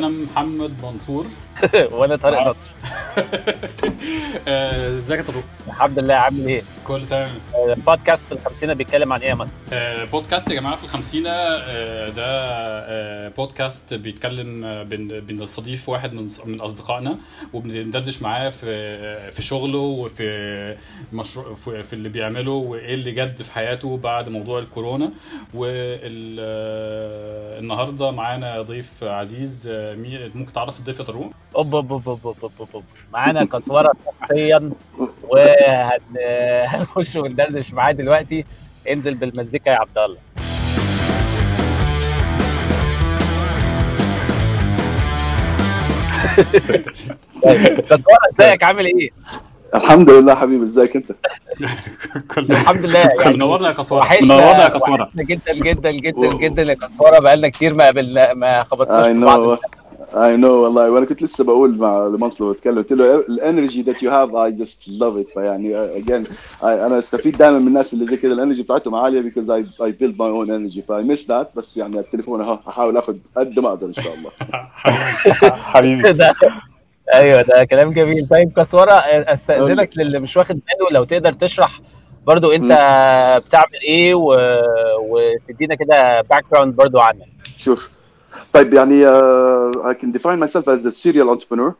انا محمد منصور وانا طارق نصر. ازيك يا طارق؟ الحمد لله. عامل ايه؟ كله تمام. بودكاست في الخمسينة بيتكلم عن ايه يا مات؟ بودكاست يا جماعه في الخمسينة ده بودكاست بيتكلم بنستضيف واحد من اصدقائنا وبندردش معاه في شغله وفي مشروع في اللي بيعمله وايه اللي جد في حياته بعد موضوع الكورونا. والنهارده معانا ضيف عزيز. ممكن تعرف الضيف يا طارق؟ معانا كسوره شخصيا وهنخش وندردش معاه دلوقتي. انزل بالمزيكا يا عبد الله. كسوره ازيك؟ عامل ايه؟ الحمد لله حبيبي. ازيك انت؟ الحمد لله. يعني منورنا يا كسوره. منورنا يا كسوره جدا جدا جدا جدا يا كسوره. بقالنا كتير ما خبطناش في بعض. I know والله. وانا كنت لسه بقول مع المنصور اتكلم قلت له الانرجي that you have I just love it. يعني again انا استفيد دائما من الناس اللي زي كده الانرجي بتاعتهم عاليه because I build my own energy ف I miss that. بس يعني على التليفون اهو هحاول اخد قد ما اقدر ان شاء الله. حبيبي ايوه ده كلام جميل. طيب كسوره استاذنك للي مش واخد باله لو تقدر تشرح برضو انت بتعمل ايه وتدينا كده باك جراوند برضو عنك. شوف طيب يعني I can define myself as a serial entrepreneur.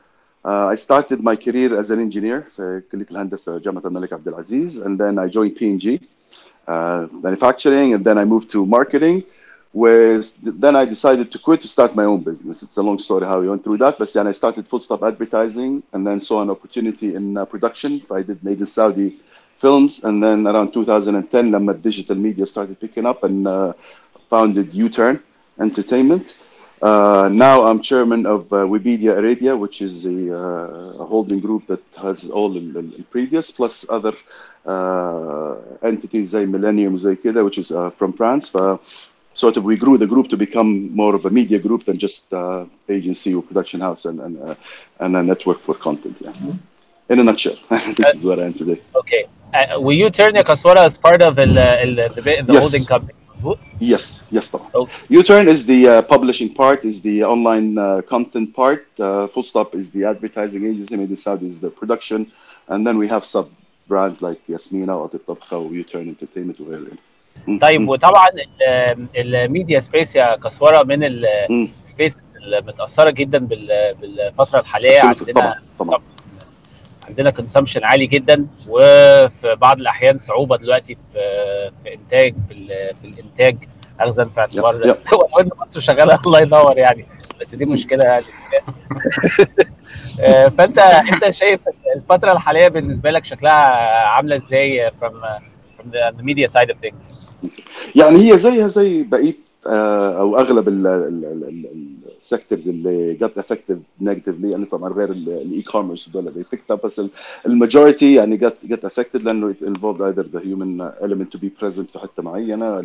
I started my career as an engineer في كلية الهندسة جامعة الملك عبدالعزيز and then I joined P&G manufacturing and then I moved to marketing where then I decided to quit to start my own business. It's a long story how we went through that. But I started Full Stop advertising and then saw an opportunity in production. I did made in Saudi films and then around 2010 لما digital media started picking up and founded U-Turn Entertainment. Now I'm chairman of Wibedia Arabia, which is a holding group that has all the previous plus other entities like Millennium, which is from France. Sort of we grew the group to become more of a media group than just agency or production house and a network for content. Yeah. In a nutshell, this is where I am today. Okay. Will you turn the Kaswara as part of the yes. holding company? Yes. Okay. U-Turn is the publishing part, is the online content part. Full Stop is the advertising agency. Made in Saudi is the production, and then we have sub brands like Yasmina, Ati-Tabkha, U-Turn Entertainment, وغيرهم. طيب وطبعا الميديا سبيس يا كسوره من السبيس المتاثره جدا بالفتره الحاليه. عندنا كونسامشن عالي جدا وفي بعض الاحيان صعوبه دلوقتي في انتاج في الانتاج اخذا في اعتبار هو ان مصر شغاله الله ينور يعني بس دي مشكله يعني. فانت شايف الفتره الحاليه بالنسبه لك شكلها عامله ازاي from the media side of things؟ يعني هي زي بقيه او اغلب السيكتورز اللي جت افكتد نيجاتيفلي. يعني طبعا غير الاي كوميرس دول they picked up بس الماجوريتي يعني جت افكتد لانه it involved either the human element to be present في حته معينه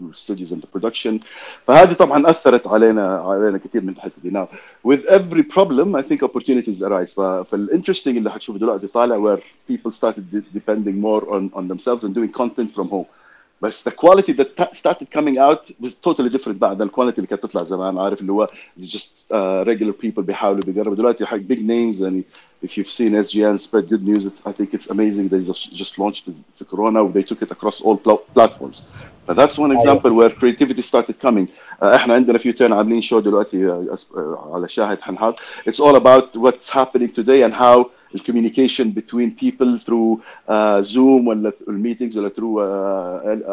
الاستوديوز اند برودكشن. فهذه طبعا اثرت علينا كثير من حته دينا. with every problem I think opportunities arise. فالانترستنج اللي هتشوفه دلوقتي طالع where people started depending more on themselves and doing content from home. But the quality that started coming out was totally different بعد the quality اللي كانت تطلع زمان. عارف اللي هو just regular people بيجربوا دلوقتي حق big names. And if you've seen SGN spread good news, I think it's amazing. They just launched the Corona. They took it across all platforms. But that's one example where creativity started coming. احنا عندنا في U-Turn عاملين show دلوقتي على شاهد حنحط. It's all about what's happening today and how the communication between people through Zoom or meetings or through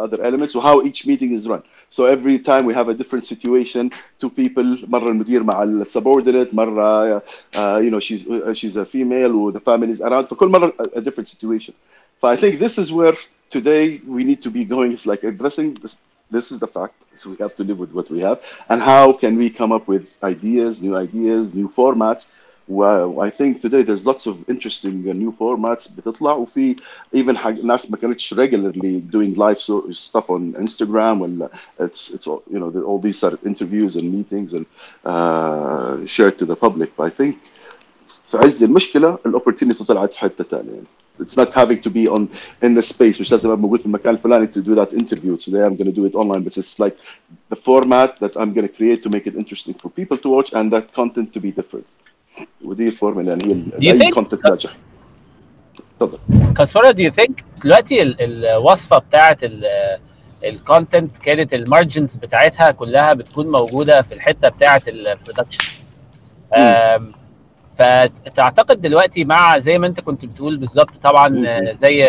other elements, so how each meeting is run. So every time we have a different situation, two people, مرة المدير مع السubordinate, مرة, she's a female or the family is around, فكل مرة a different situation. So I think this is where today we need to be going. It's like addressing this is the fact, so we have to live with what we have, and how can we come up with ideas, new formats. Well, I think today there's lots of interesting new formats بتطلع وفي even ناس ما كانتش regularly doing live stuff on Instagram and it's all these sort of interviews and meetings and shared to the public. But I think في عز المشكلة الopportunity طلعت في حتة تانية. It's not having to be on in the space which doesn't have موجود في المكان الفلاني to do that interview. Today I'm going to do it online, but it's like the format that I'm going to create to make it interesting for people to watch and that content to be different. ودي الفورمولا اللي هي اي كونتنت ناجح. اتفضل. كسورة do you think دلوقتي الوصفة بتاعت الكونتنت كانت المارجنز بتاعتها كلها بتكون موجودة في الحتة بتاعت البرودكشن. فتعتقد دلوقتي مع زي ما انت كنت بتقول بالظبط طبعا زي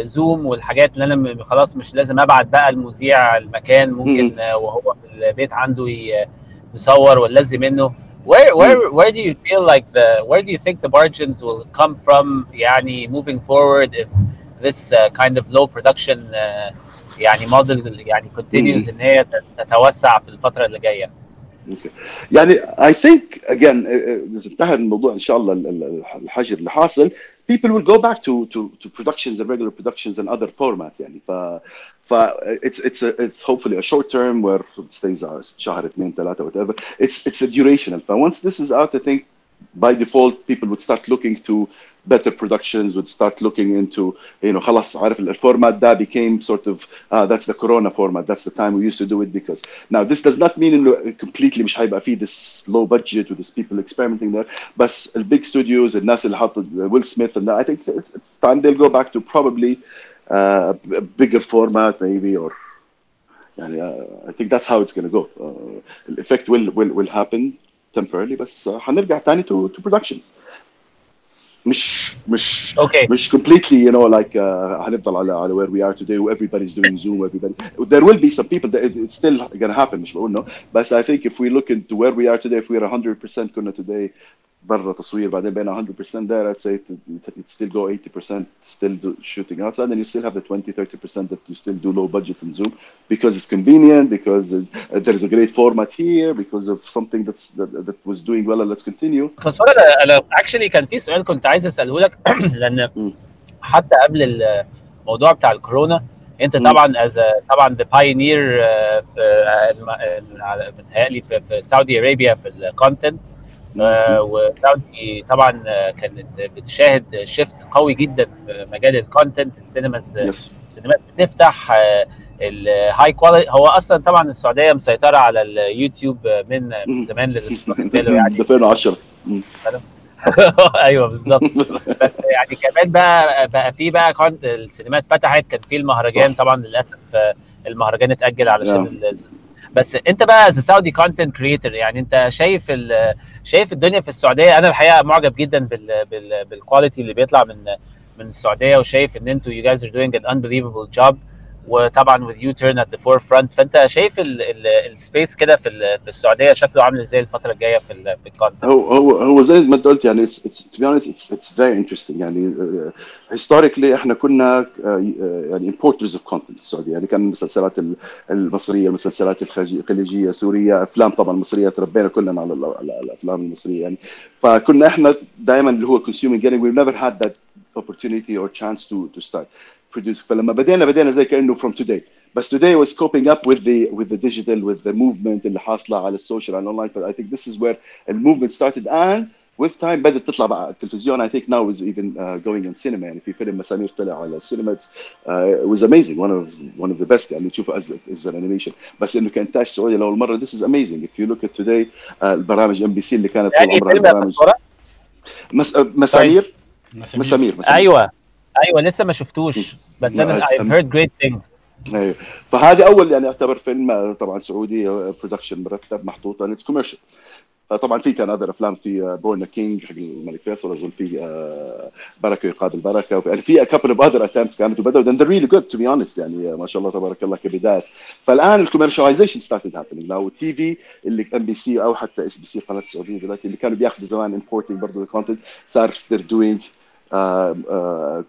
الزوم والحاجات اللي انا خلاص مش لازم ابعت بقى المذيع المكان ممكن وهو في البيت عنده يصور واللي منه where do you feel like where do you think the margins will come from يعني moving forward if this kind of low production يعني model يعني continues ان هي تتوسع في الفترة اللي جاية. Okay. يعني I think again إذا انتهى الموضوع إن شاء الله الحجر اللي حاصل people will go back to productions and regular productions and other formats يعني it's hopefully a short term where it stays شهر 2 3 whatever it's a durational. But once this is out I think by default people would start looking to better productions would start looking into you know خلاص عارف الفورمات ده became sort of that's the corona format that's the time we used to do it because now this does not mean in completely مش هيبقى فيه this low budget with these people experimenting there بس the big studios الناس اللي حاطه Will Smith and I think it's time they'll go back to probably a bigger format maybe or يعني I think that's how it's going to go the effect will happen temporarily بس هنرجع تاني to productions مش okay. مش completely you know like هنفضل على where we are today where everybody's doing Zoom everybody there will be some people that it's still gonna happen مش بقول no بس I think if we look into where we are today if we are 100% كنا today برا تصوير بعدين بقينا 100% there I'd say it still go 80% still do shooting outside and you still have the 20-30% that you still do low budgets in Zoom because it's convenient because there's a great format here because of something that was doing well and let's continue. أنا actually كان في سؤال كنت عايز أسأله لك لأن حتى قبل الموضوع بتاع الكورونا أنت طبعا طبعا the pioneer في متهيألي في سعودي أرابيا في الكونتنت وسعودي طبعا كانت بتشاهد شيفت قوي جدا في مجال الكونتنت السينماز السينمات بتفتح الهاي كواليتي هو اصلا طبعا السعوديه مسيطره على اليوتيوب من زمان للي بتعمله يعني 2010 ايوه بالظبط يعني كمان بقى في بقى السينمات فتحت كان في المهرجان طبعا للاسف المهرجان اتاجل علشان بس انت بقى از سعودي كونتنت كريتور يعني انت شايف الدنيا في السعوديه انا الحقيقه معجب جدا بالكواليتي اللي بيطلع من السعوديه وشايف ان انتوا يو جايز ار دوينج ان انبليفبل جوب وطبعا وذ يو تيرن ات ذا فور فرونت فانت شايف السبيس كده في السعوديه شكله عامل ازاي الفتره الجايه في الكونتنت هو زي ما انت قلت يعني تو بي اونست اتس فيري انترستنج يعني هيستوريكلي احنا كنا يعني امبورترز اوف كونتنت السعوديه يعني كان المسلسلات المصريه المسلسلات الخليجيه سوريا افلام طبعا مصريه تربينا كلنا على الافلام المصريه يعني فكنا احنا دائما اللي هو consuming يعني we never had that opportunity or chance to start producing فلما بدينا زي كانه from today بس today was coping up with the digital with the movement اللي حاصله على السوشيال and online but I think this is where the movement started and with time بدأت تطلع بقى التلفزيون I think now is even going on cinema يعني في فيلم مسامير طلع على السينما it was amazing one of the best يعني تشوفه as an animation بس انه كإنتاج سعودي لو المره this is amazing if you look at today البرامج MBC اللي كانت طول عمرها برامج مسامير ايوه لسه ما شفتوش بس انا I've heard great things ايوه فهذا اول يعني يعتبر فيلم طبعا سعودي برودكشن مرتب محطوط اتس كوميرشال طبعا في كان هذا الافلام في بورنا كينج حق الملك فيصل اظن في بركه يقاد البركه وفي يعني في كابل اوف اذر اتمتس كانت وبداوا ذن ريلي جود تو بي اونست يعني ما شاء الله تبارك الله كبدايه فالان الكوميرشاليزيشن ستارتد هابينج ناو التي في اللي ام بي سي او حتى اس بي سي قناه السعوديه دلوقتي اللي كانوا بياخذوا زمان امبورتنج برضه الكونتنت صار they're doing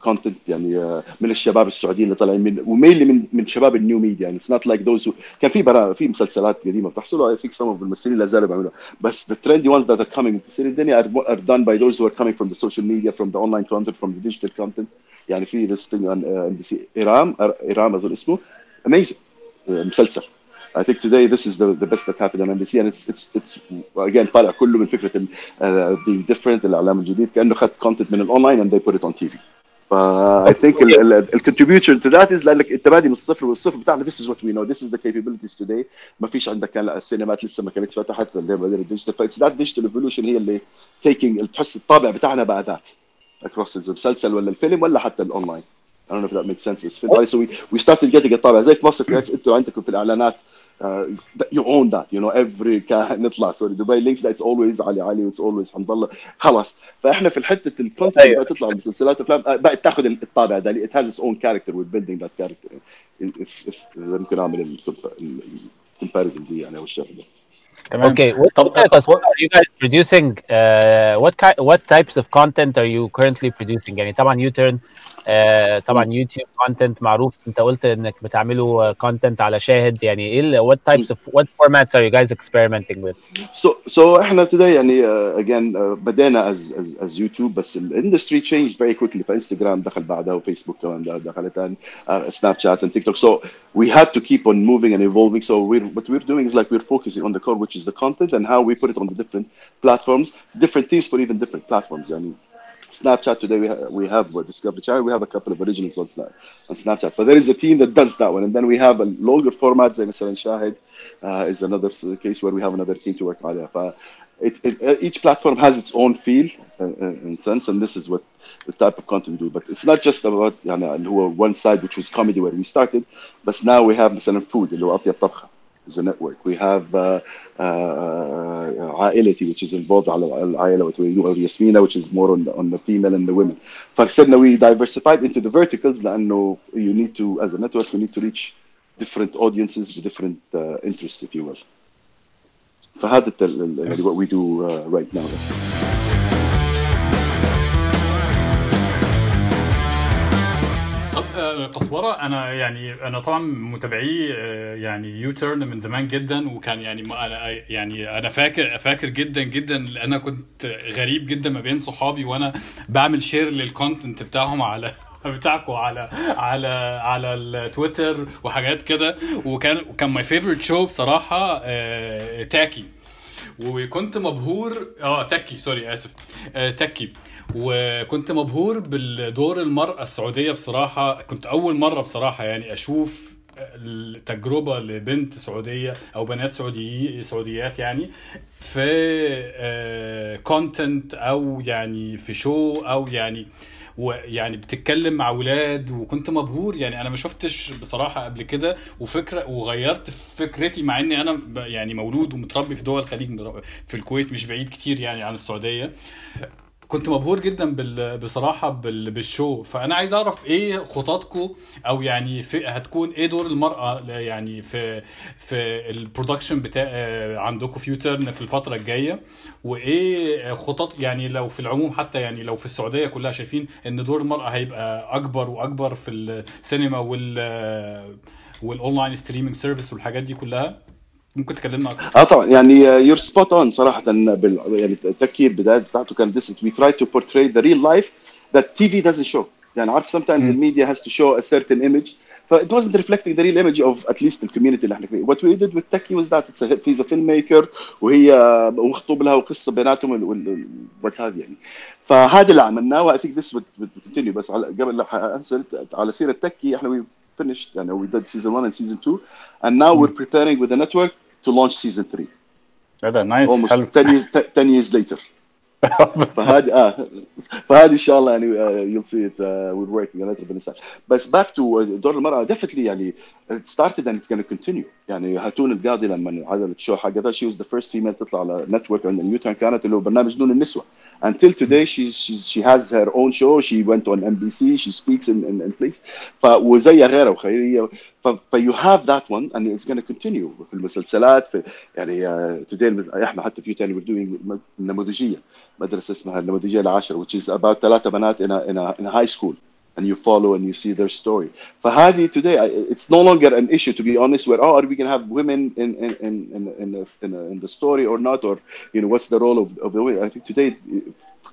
كونتنت يعني من الشباب السعوديين اللي طالعين من ومينلي من شباب النيو ميديا يعني اتس نوت لايك ذوز كان في مسلسلات قديمه بتحصل اي ثينك سم اوف الممثلين لا زالوا بيعملوها بس ذا تريندي وانز ذات ار كامينج في الدنيا ار دون باي ذوز هو ار كامينج فروم ذا سوشيال ميديا فروم ذا اونلاين كونتنت فروم ذا ديجيتال كونتنت يعني في ليستنج عن ام بي سي ايرام اظن اسمه اميزنج مسلسل I think today this is the best that happened on MBC and it's again طالع كله من فكرة being different الإعلام الجديد كأنه خد content من الأونلاين and they put it on TV. I think the contribution to that is لأنك أنت بادي من الصفر والصفر بتاعنا this is what we know this is the capabilities today ما فيش عندك كان السينمات لسه ما كانت فتحت اللي بدل الديجيتال فإتس ذات ديجيتال إيفولوشن هي اللي taking تحس الطابع بتاعنا بقى ذات across المسلسل ولا الفيلم ولا حتى الأونلاين. I don't know if that makes sense. It's fine. So we started getting الطابع زي في مصر كيف أنتوا عندكم في الإعلانات you own that you know every نطلع sorry Dubai links that's always علي علي it's always الحمد لله خلاص فاحنا في الحتة الكونتنت بقى تطلع المسلسلات والافلام بقى تاخذ الطابع ده it has its own character with building that character if اذا ممكن اعمل الكومباريزن دي يعني والشغل ده تمام okay what are you guys producing what types of content are you currently producing يعني طبعا U-Turn طبعا يوتيوب كونتنت معروف انت قلت انك بتعملوا كونتنت على شاهد يعني ايه what types of what formats are you guys experimenting with so احنا today يعني again بدينا as يوتيوب بس الاندستري changed very quickly فانستغرام دخل بعدها وفيسبوك كمان دخلت سناب شات and TikTok so we had to keep on moving and evolving so what we're doing is like we're focusing on the core which is the content and how we put it on the different platforms different teams for even different platforms يعني Snapchat today we have what Discovery Channel we have a couple of originals on Snapchat but there is a team that does that one and then we have a longer format like مثلا Shahid is another case where we have another team to work on but each platform has its own feel and sense and this is what the type of content we do but it's not just about يعني who are one side which was comedy where we started but now we have مثلا food اللي هو Ati-Tabkha is a network we have عائلتي which is involved على العائلة or Yasmina which is more on the female and the women فصرنا we diversified into the verticals لأنه you need to as a network you need to reach different audiences with different interests if you will فهذا what we do right now قصورة أنا طبعا متابعي يعني يوتيرن من زمان جدا وكان أنا فاكر جدا جدا أنا كنت غريب جدا ما بين صحابي وأنا بعمل شير للكونتنت بتاعهم بتاعكوا على التويتر وحاجات كده وكان ماي فيفورت شو بصراحة تاكي وكنت مبهور تاكي سوري آسف تاكي وكنت مبهور بالدور المرأة السعودية بصراحة كنت أول مرة بصراحة يعني أشوف التجربة لبنت سعودية أو بنات سعوديات يعني في كونتنت أو يعني في شو أو يعني ويعني بتتكلم مع ولاد وكنت مبهور يعني انا ما شفتش بصراحه قبل كده وفكره وغيرت فكرتي مع اني انا يعني مولود ومتربي في دول الخليج في الكويت مش بعيد كتير يعني عن السعوديه كنت مبهور جدا بصراحه بالشو فانا عايز اعرف ايه خططكم او يعني هتكون ايه دور المراه يعني في البرودكشن بتاع عندكم فيوترن في الفتره الجايه وايه خطط يعني لو في العموم حتى يعني لو في السعوديه كلها شايفين ان دور المراه هيبقى اكبر واكبر في السينما والاونلاين ستريمينج سيرفيس والحاجات دي كلها ممكن تكلمنا اكتر طبعا يعني يور سبوت اون صراحه يعني التفكير بدايه بتاعته كان this we try to portray the real life that TV doesn't show يعني عارف sometimes the media has to show a certain image but it wasn't reflecting the real image of at least the community اللي احنا فيه what we did with Tecky was that he's a filmmaker وهي مخطوب لها وقصه بيناتهم والحاجات يعني فهذا اللي عملناه I think this would continue بس قبل على سيره تكي احنا finished يعني we did season 1 and season 2 and now we're preparing with the network to launch season 3 هذا نايس almost 10 years later فهذه ان شاء الله يعني you'll see it we're working on it بنسال بس back to دور المرأة definitely يعني it started and it's going to continue يعني هاتون القاضي لما عملت شو حاجة ده she was the first female تطلع على network عند اليوتيوب كانت اللي هو برنامج دون النسوة until today she has her own show she went on MBC she speaks in place وزي غيره وخيرية you have that one and it's going to continue في المسلسلات في يعني today احنا حتى في we're doing المدجية مدرسة اسمها المدجية العشرة which is about 3 بنات in a high school and you follow and you see their story. فهذه today it's no longer an issue, to be honest, where are we going to have women in the story or not, or you know what's the role of the women. I think today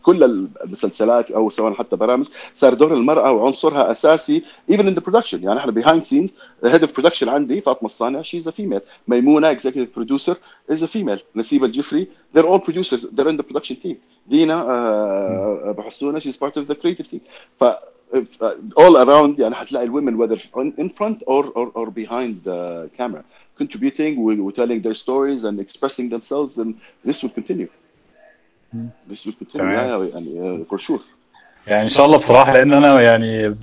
كل المسلسلات او سواء حتى برامج صار دور المراه وعنصرها اساسي even in the production. يعني احنا behind scenes the head of production عندي فاطمه الصانه she's a female, ميمونه executive producer is a female, نسيبه الجفري they're all producers, they're in the production team. دينا بحسونا she's part of the creative team. ف all around يعني حتلاقي الwomen whether in front or behind the camera contributing telling their stories and expressing themselves, and this will continue. يعني برشوف يعني ان شاء الله بصراحه, لان انا يعني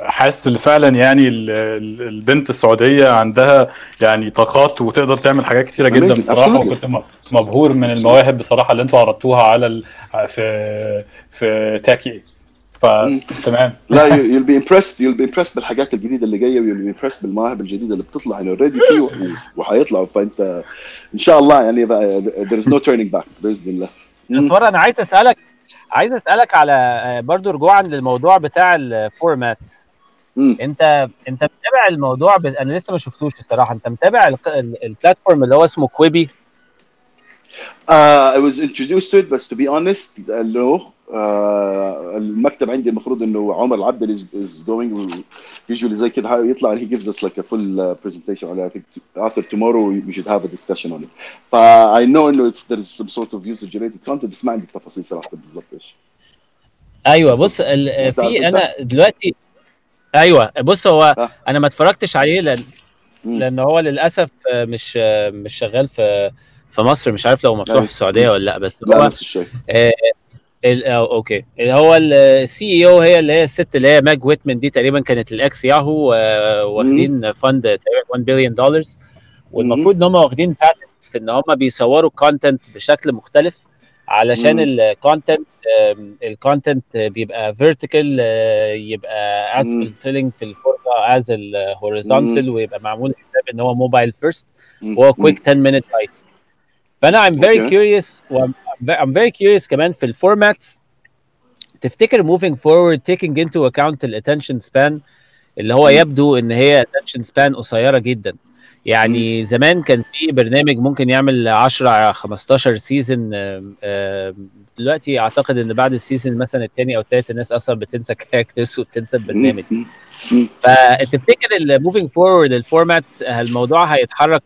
حاسس ان فعلا يعني البنت السعوديه عندها يعني طاقات وتقدر تعمل حاجات كثيره جدا بصراحه. وكنت مبهور من المواهب بصراحه اللي انتوا عرضتوها على في تاكي. فتمام. لا you'll be impressed بالحاجات الجديده اللي جايه, ويل be impressed بالمواهب الجديده اللي بتطلع يعني already فيه وهيطلع. فانت ان شاء الله يعني there is no turning back باذن الله. اسمار انا عايز اسالك على برضو رجوعا للموضوع بتاع الفورماتس. انت متابع الموضوع؟ انا لسه ما شفتوش الصراحه. انت متابع البلاتفورم اللي هو اسمه كويبي؟ I was introduced to it, but to be honest, no. المكتب عندي المفروض انه عمر عبدالعزيز is going usually زي كده يطلع and he gives us like a full presentation on it. I think after tomorrow we should have a discussion on it. I know انه there's some sort of user generated content, بس ما عندي التفاصيل صراحه بالظبط ايش. ايوه بص في انا دلوقتي ايوه بص هو انا ما اتفرجتش عليه لان هو للاسف مش شغال في مصر. مش عارف لو مفتوح في السعوديه ولا لا. بس هو اوكي هو السي او هي اللي هي الست اللي هي ماج ويتمن دي تقريبا كانت الاكس ياهو, واخدين فند تقريبا 1 بليون دولار, والمفروض ان هم واخدين باتنت في ان هم بيصوروا كونتنت بشكل مختلف, علشان الكونتنت بيبقى فيرتيكال, يبقى از فيلينج في الفوركا از الهوريزونتال, ويبقى معمول حساب ان هو موبايل فيرست وهو كويك 10 مينت لايت. فانا I'm very curious كمان في الفورماتس. تفتكر moving forward taking into account the attention span اللي هو يبدو ان هي attention span قصيره جدا. يعني زمان كان في برنامج ممكن يعمل 10 15 سيزون, دلوقتي اعتقد ان بعد السيزون مثلا الثاني او الثالث الناس اصلا بتنسى كاركترز وبتنسى البرنامج. فتفتكر الموفينج فورورد الفورماتس الموضوع هيتحرك,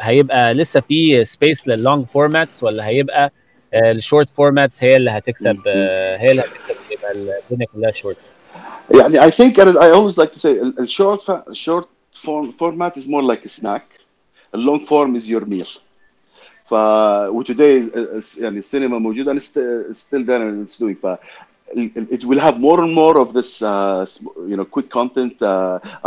هيبقى لسه في سبيس لللونج فورماتس, ولا هيبقى الشورت فورماتس هي اللي هتكسب يبقى الدنيا كلها شورت؟ يعني I think and I always like to say short format is more like a snack, a long form is your meal. وتوداي يعني السينما موجوده still there and it's doing. It will have more and more of this you know quick content.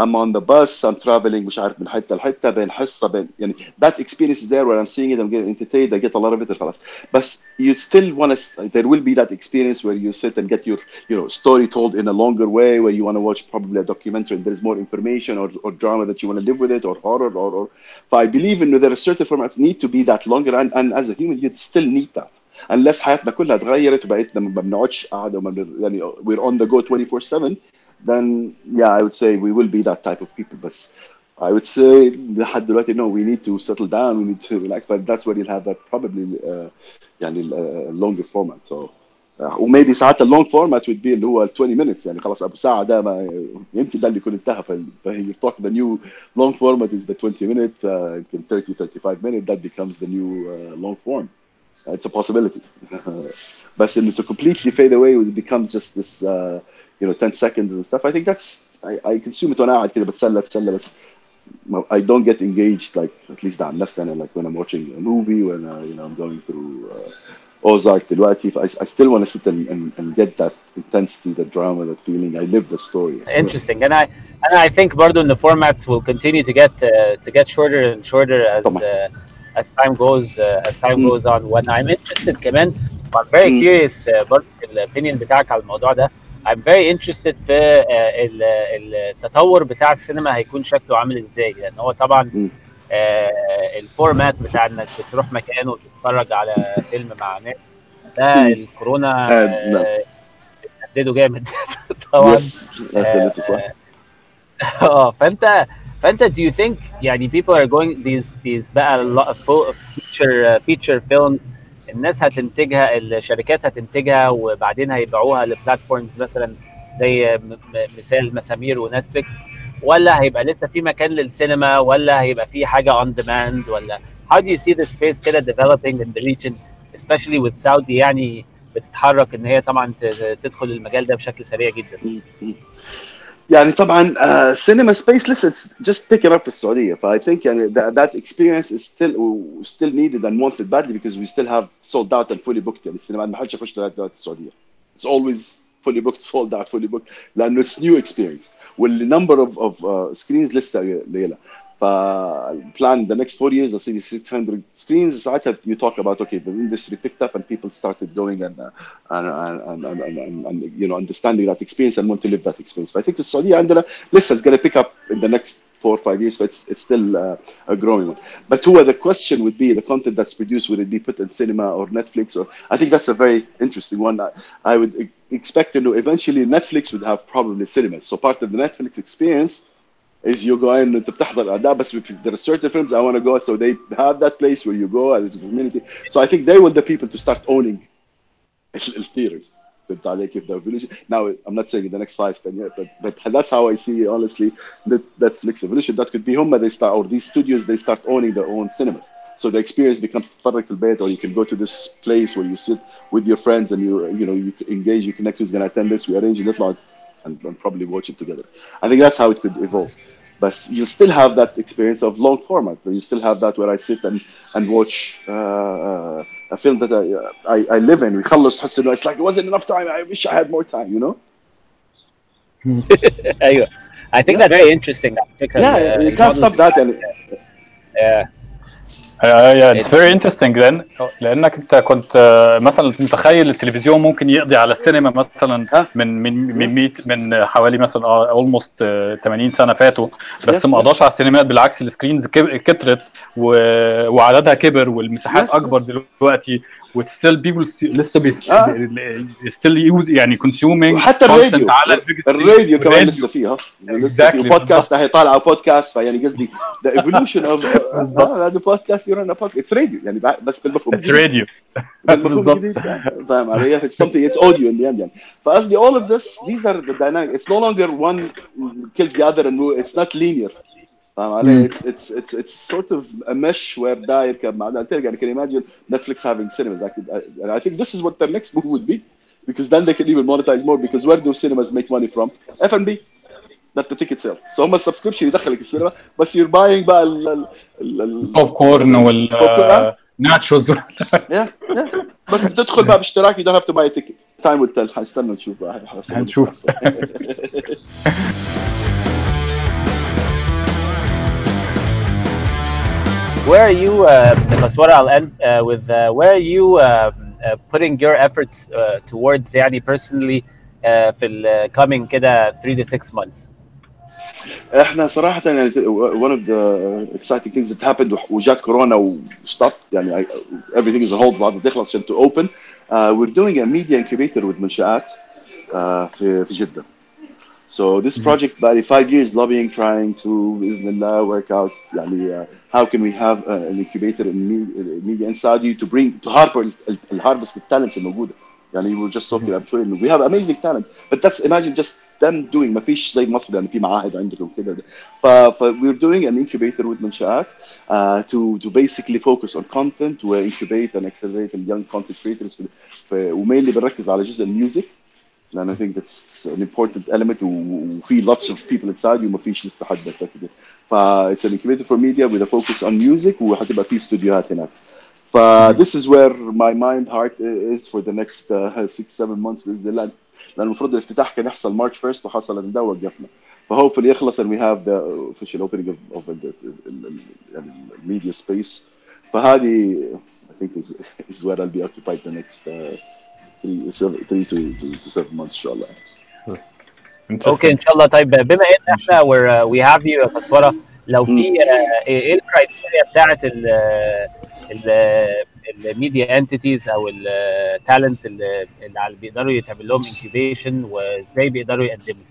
I'm on the bus, I'm traveling مش عارف من حته لحته, بين حصه بين يعني that experience is there where I'm seeing it, I'm getting entertained, I get a lot of it خلاص. بس you still want to, there will be that experience where you sit and get your you know story told in a longer way, where you want to watch probably a documentary and there's more information or drama that you want to live with it, or horror or. But I believe in there are certain formats need to be that longer, and as a human you still need that. unless حياتنا كلها اتغيرت وبقيتنا ما بنقعدش قاعده يعني we're on the go 24/7, then yeah I would say we will be that type of people. But I would say لحد دلوقتي no, we need to settle down, we need to relax, but that's where you'll have that probably يعني longer format. So maybe ساعات the long format would be اللي هو 20 minutes يعني خلاص ابو ساعه, ده ما يمكن ده اللي يكون انتهى. فهي talk the new long format is the 20 minute يمكن 30-35 minute, that becomes the new long form. It's a possibility. But to completely fade away, it becomes just this, you know, 10 seconds and stuff. I think that's, I consume it on hour, but I don't get engaged, like, at least I'm left center, like when I'm watching a movie, when you know, I'm going through Ozark, I still want to sit and get that intensity, the drama, that feeling. I live the story. Interesting. And I think, Bardo, the formats will continue to get shorter and shorter as time goes on. When I'm interested كمان, I'm very curious برضه الopinion بتاعك على الموضوع ده. I'm very interested في التطور بتاع السينما هيكون شكله عامل ازاي, لان هو طبعا الفورمات بتاع انك بتروح مكان وتتفرج على فيلم مع ناس, ده الكورونا بتهدده جامد طبعا. فانت do you think يعني people are going these بقى a lot of feature films الناس هتنتجها، الشركات هتنتجها وبعدين هيبيعوها لبلاتفورمز مثلا زي مثال مسامير ونتفليكس، ولا هيبقى لسه في مكان للسينما، ولا هيبقى في حاجه اون ديماند، ولا how do you see the space كده developing in the region especially with Saudi يعني بتتحرك ان هي طبعا تدخل المجال ده بشكل سريع جدا؟ يعني طبعا cinema space لسه just pick it up في السعودية. ف I think يعني that experience is still needed and wanted badly because we still have sold out and fully booked. يعني السينما ما حدش يخش لغاية دلوقتي السعودية. It's always fully booked, sold out, fully booked لأنه it's new experience وال number of screens لسه قليلة. Plan the next 4 years, I see 600 screens. ساعتها you talk about okay, the industry picked up and people started going and you know understanding that experience and want to live that experience. But I think the Saudi عندنا لسه is going to pick up in the next 4 or 5 years, but it's still a growing one. But the question would be the content that's produced, would it be put in cinema or Netflix? Or I think that's a very interesting one. I would expect to know eventually Netflix would have probably cinemas. So part of the Netflix experience. Is you go in and you participate, but there are certain films I want to go, so they have that place where you go and it's a community. So I think they want the people to start owning theaters. Now I'm not saying in the next 5, 10 years, but that's how I see honestly Netflix evolution. That could be home they start, or these studios they start owning their own cinemas. So the experience becomes or you can go to this place where you sit with your friends and you know you engage, you connect, who's gonna attend this, we arrange it and probably watch it together. I think that's how it could evolve. But you still have that experience of long format, but you still have that where I sit and watch a film that I live in. It's like it wasn't enough time. I wish I had more time, you know? I think that's very interesting. Yeah, you can't stop that. Yeah. Yeah, it's very interesting then. لأنك أنت كنت مثلا متخيل التلفزيون ممكن يقضي على السينما مثلا من حوالي مثلا almost 80 سنة فاتوا، بس ما قضاش على السينمات، بالعكس السكرينز كترت وعددها كبر والمساحات أكبر دلوقتي. وستيل بيبل لسه ستيل يوز يعني كونسيومينج. حتى الراديو كمان لسه فيها، لسه في بودكاست اهي طالعه بودكاست، يعني قصدي ذا ايفولوشن اوف هذا بودكاست يورن بودكاست راديو يعني بس بالمفهوم راديو بالظبط، فاهم علي؟ اتس سمثينج اتس اوديو ان ذا اند. فقصدي all of this these are the dynamics. It's no longer one kills the other and it's not linear. It's sort of a mesh where I can imagine Netflix having cinemas. I think this is what their next move would be, because then they can even monetize more. Because where do cinemas make money from? F&B, not the ticket sales. So how subscription you get to the cinema, but you're buying the popcorn and nachos. Yeah. But you enter by membership, you don't have to buy a ticket. Time will tell. We'll see. Where are you, because what I'll end with, where are you putting your efforts towards يعني personally في ال coming كده 3 to 6 months؟ احنا صراحة يعني one of the exciting things that happened وجات كورونا و stopped يعني everything is a hold بعد تخلص عشان to open. We're doing a media incubator with منشآت في جدة. So this project by 5 years lobbying, trying to Bismillah work out how can we have an incubator in media in Saudi to bring to harvest the talents الموجودة. يعني we were just talking, I'm sure we have amazing talent, but that's imagine just them doing. ما فيش زي مصر يعني في معاهد عندكم كده. We're doing an incubator with منشآت to basically focus on content, we incubate and accelerate the young content creators. ومينلي بنركز على جزء الميوزك. And I think that's an important element. We lots of people inside. You must finish this to حد كده. It's an incubator for media with a focus on music. وحتبقى في استوديوهات هناك. This is where my mind, heart is for the next 6-7 months. بإذن الله. لأن المفروض الافتتاح كان يحصل March 1st وحصل عندنا وقفنا. فهوبفلي يخلص and we have the official opening of the media space. فهذه I think is where I'll be occupied the next. 3 to 7 months inshallah. Okay inshallah. طيب بما ان احنا we have you فسورة، لو في ايه الكرايتيريا بتاعه الميديا انتيتيز او التالنت اللي بيقدروا يتعمل لهم انكيبيشن وازاي بيقدروا يقدموا.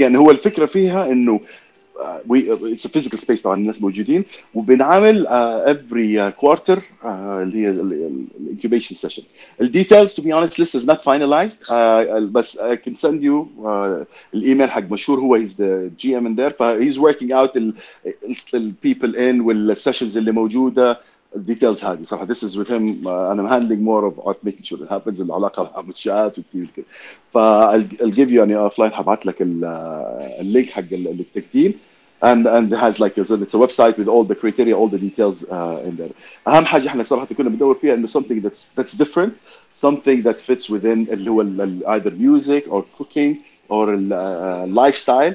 يعني هو الفكره فيها انه it's a physical space طبعا الناس موجودين وبنعمل every quarter اللي هي incubation session. الديتيلز to be honest لسه is not finalized بس I can send you الايميل حق مشهور هو he's the GM in there فhe's working out the people in والsessions اللي موجوده الديتيلز هذه صراحه this is with him I'm handling more of making sure it happens العلاقه مع منشآت والتيم كذا فال give you يعني offline حبعت لك اللينك حق التقديم and it has like it's a website with all the criteria all the details in there. اهم حاجه احنا صراحه كنا بندور فيها انه something that's different something that fits within اللي هو either music or cooking or lifestyle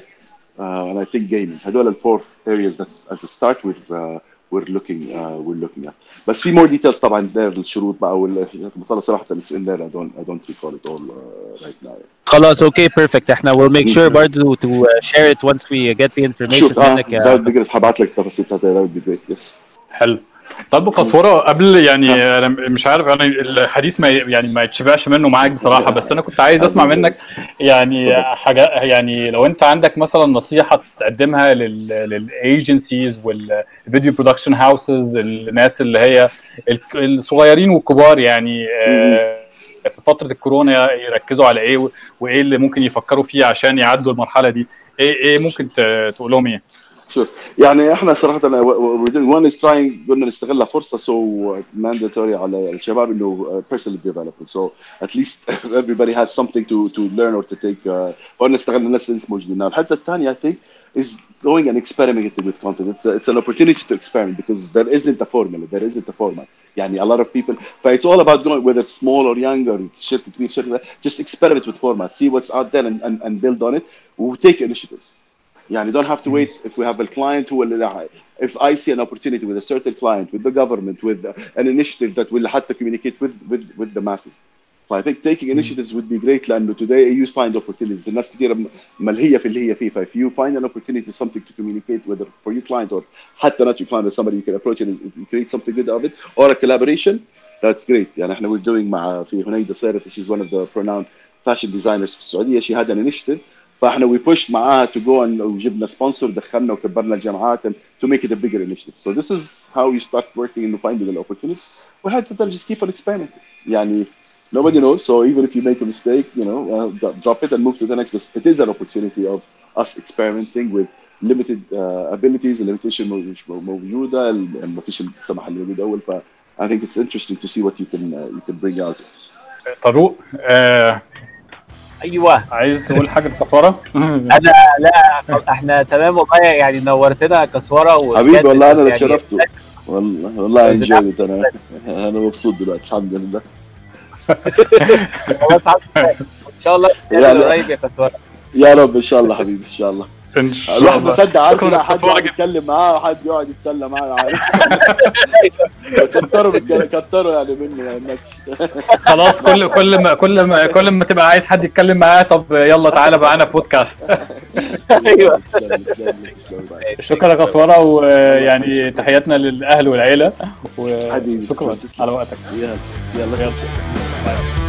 and I think gaming هذول الفور areas that as a start with we're looking at. بس في more details طبعا there الشروط بقى والمطالبه صراحه it's in there I don't recall it all right now. خلاص اوكي perfect احنا we'll make sure برضو to share it once we get the information. شوف ده بجد هبعت لك التفاصيل بتاعتها ده would be great. Yes. حلو. طب قصوره قبل يعني انا مش عارف انا الحديث ما يعني ما يتشبعش منه معاك بصراحه بس انا كنت عايز اسمع منك يعني حاجه يعني لو انت عندك مثلا نصيحه تقدمها للايجنسيز والفيديو برودكشن هاوسز الناس اللي هي الصغيرين والكبار يعني في فتره الكورونا يركزوا على ايه وايه اللي ممكن يفكروا فيه عشان يعدوا المرحله دي ايه ممكن تقول لهم ايه؟ شوف يعني احنا صراحه one is trying قلنا نستغلها فرصه so mandatory على الشباب انه personal development so at least everybody has something to learn or to take قلنا نستغل الناس اللي موجودين الحته الثانيه I think is going and experimenting with content it's an opportunity to experiment because there isn't a formula يعني a lot of people but it's all about going whether small or young or shit just experiment with format see what's out there and build on it and take initiatives. يعني don't have to wait if we have a client who will if I see an opportunity with a certain client with the government with an initiative that will حتى communicate with the masses. So I think taking initiatives would be great لأنه today you find opportunities الناس كثيرة ملهية في اللي هي فيه if you find an opportunity something to communicate whether for your client or حتى not your client but somebody you can approach and create something good of it or a collaboration that's great. يعني احنا we're doing مع في هنيدة صارت she's one of the renowned fashion designers في السعودية she had an initiative فاحنا we pushed معاها to go and وجبنا sponsor دخلنا وكبرنا الجامعات to make it a bigger initiative. So this is how you start working and finding an opportunity. We had to just keep on experimenting. يعني nobody knows. So even if you make a mistake, you know, drop it and move to the next list. It is an opportunity of us experimenting with limited abilities and limitation موجودة and ما فيش السماح اللي موجود أول. ف I think it's interesting to see what you can bring out. طارق ايوه عايز تقول حاجه لكسوره؟ انا لا احنا تمام والله يعني نورتنا كسوره حبيبي والله انا اتشرفت يعني والله انجلت انا مبسوط دلوقتي الحمد لله ان شاء الله نتقابل قريب يا كسوره يا رب ان شاء الله حبيبي ان شاء الله الواحد مصدق عارف ان حد يتكلم معاه وحد يقعد يتسلى معاه عارف كتروا يعني مني انك خلاص كل ما تبقى عايز حد يتكلم معاه طب يلا تعالى معانا في بودكاست. ايوه شكرا يا قسوره ويعني تحياتنا للاهل والعيله وشكرا على وقتك. يلا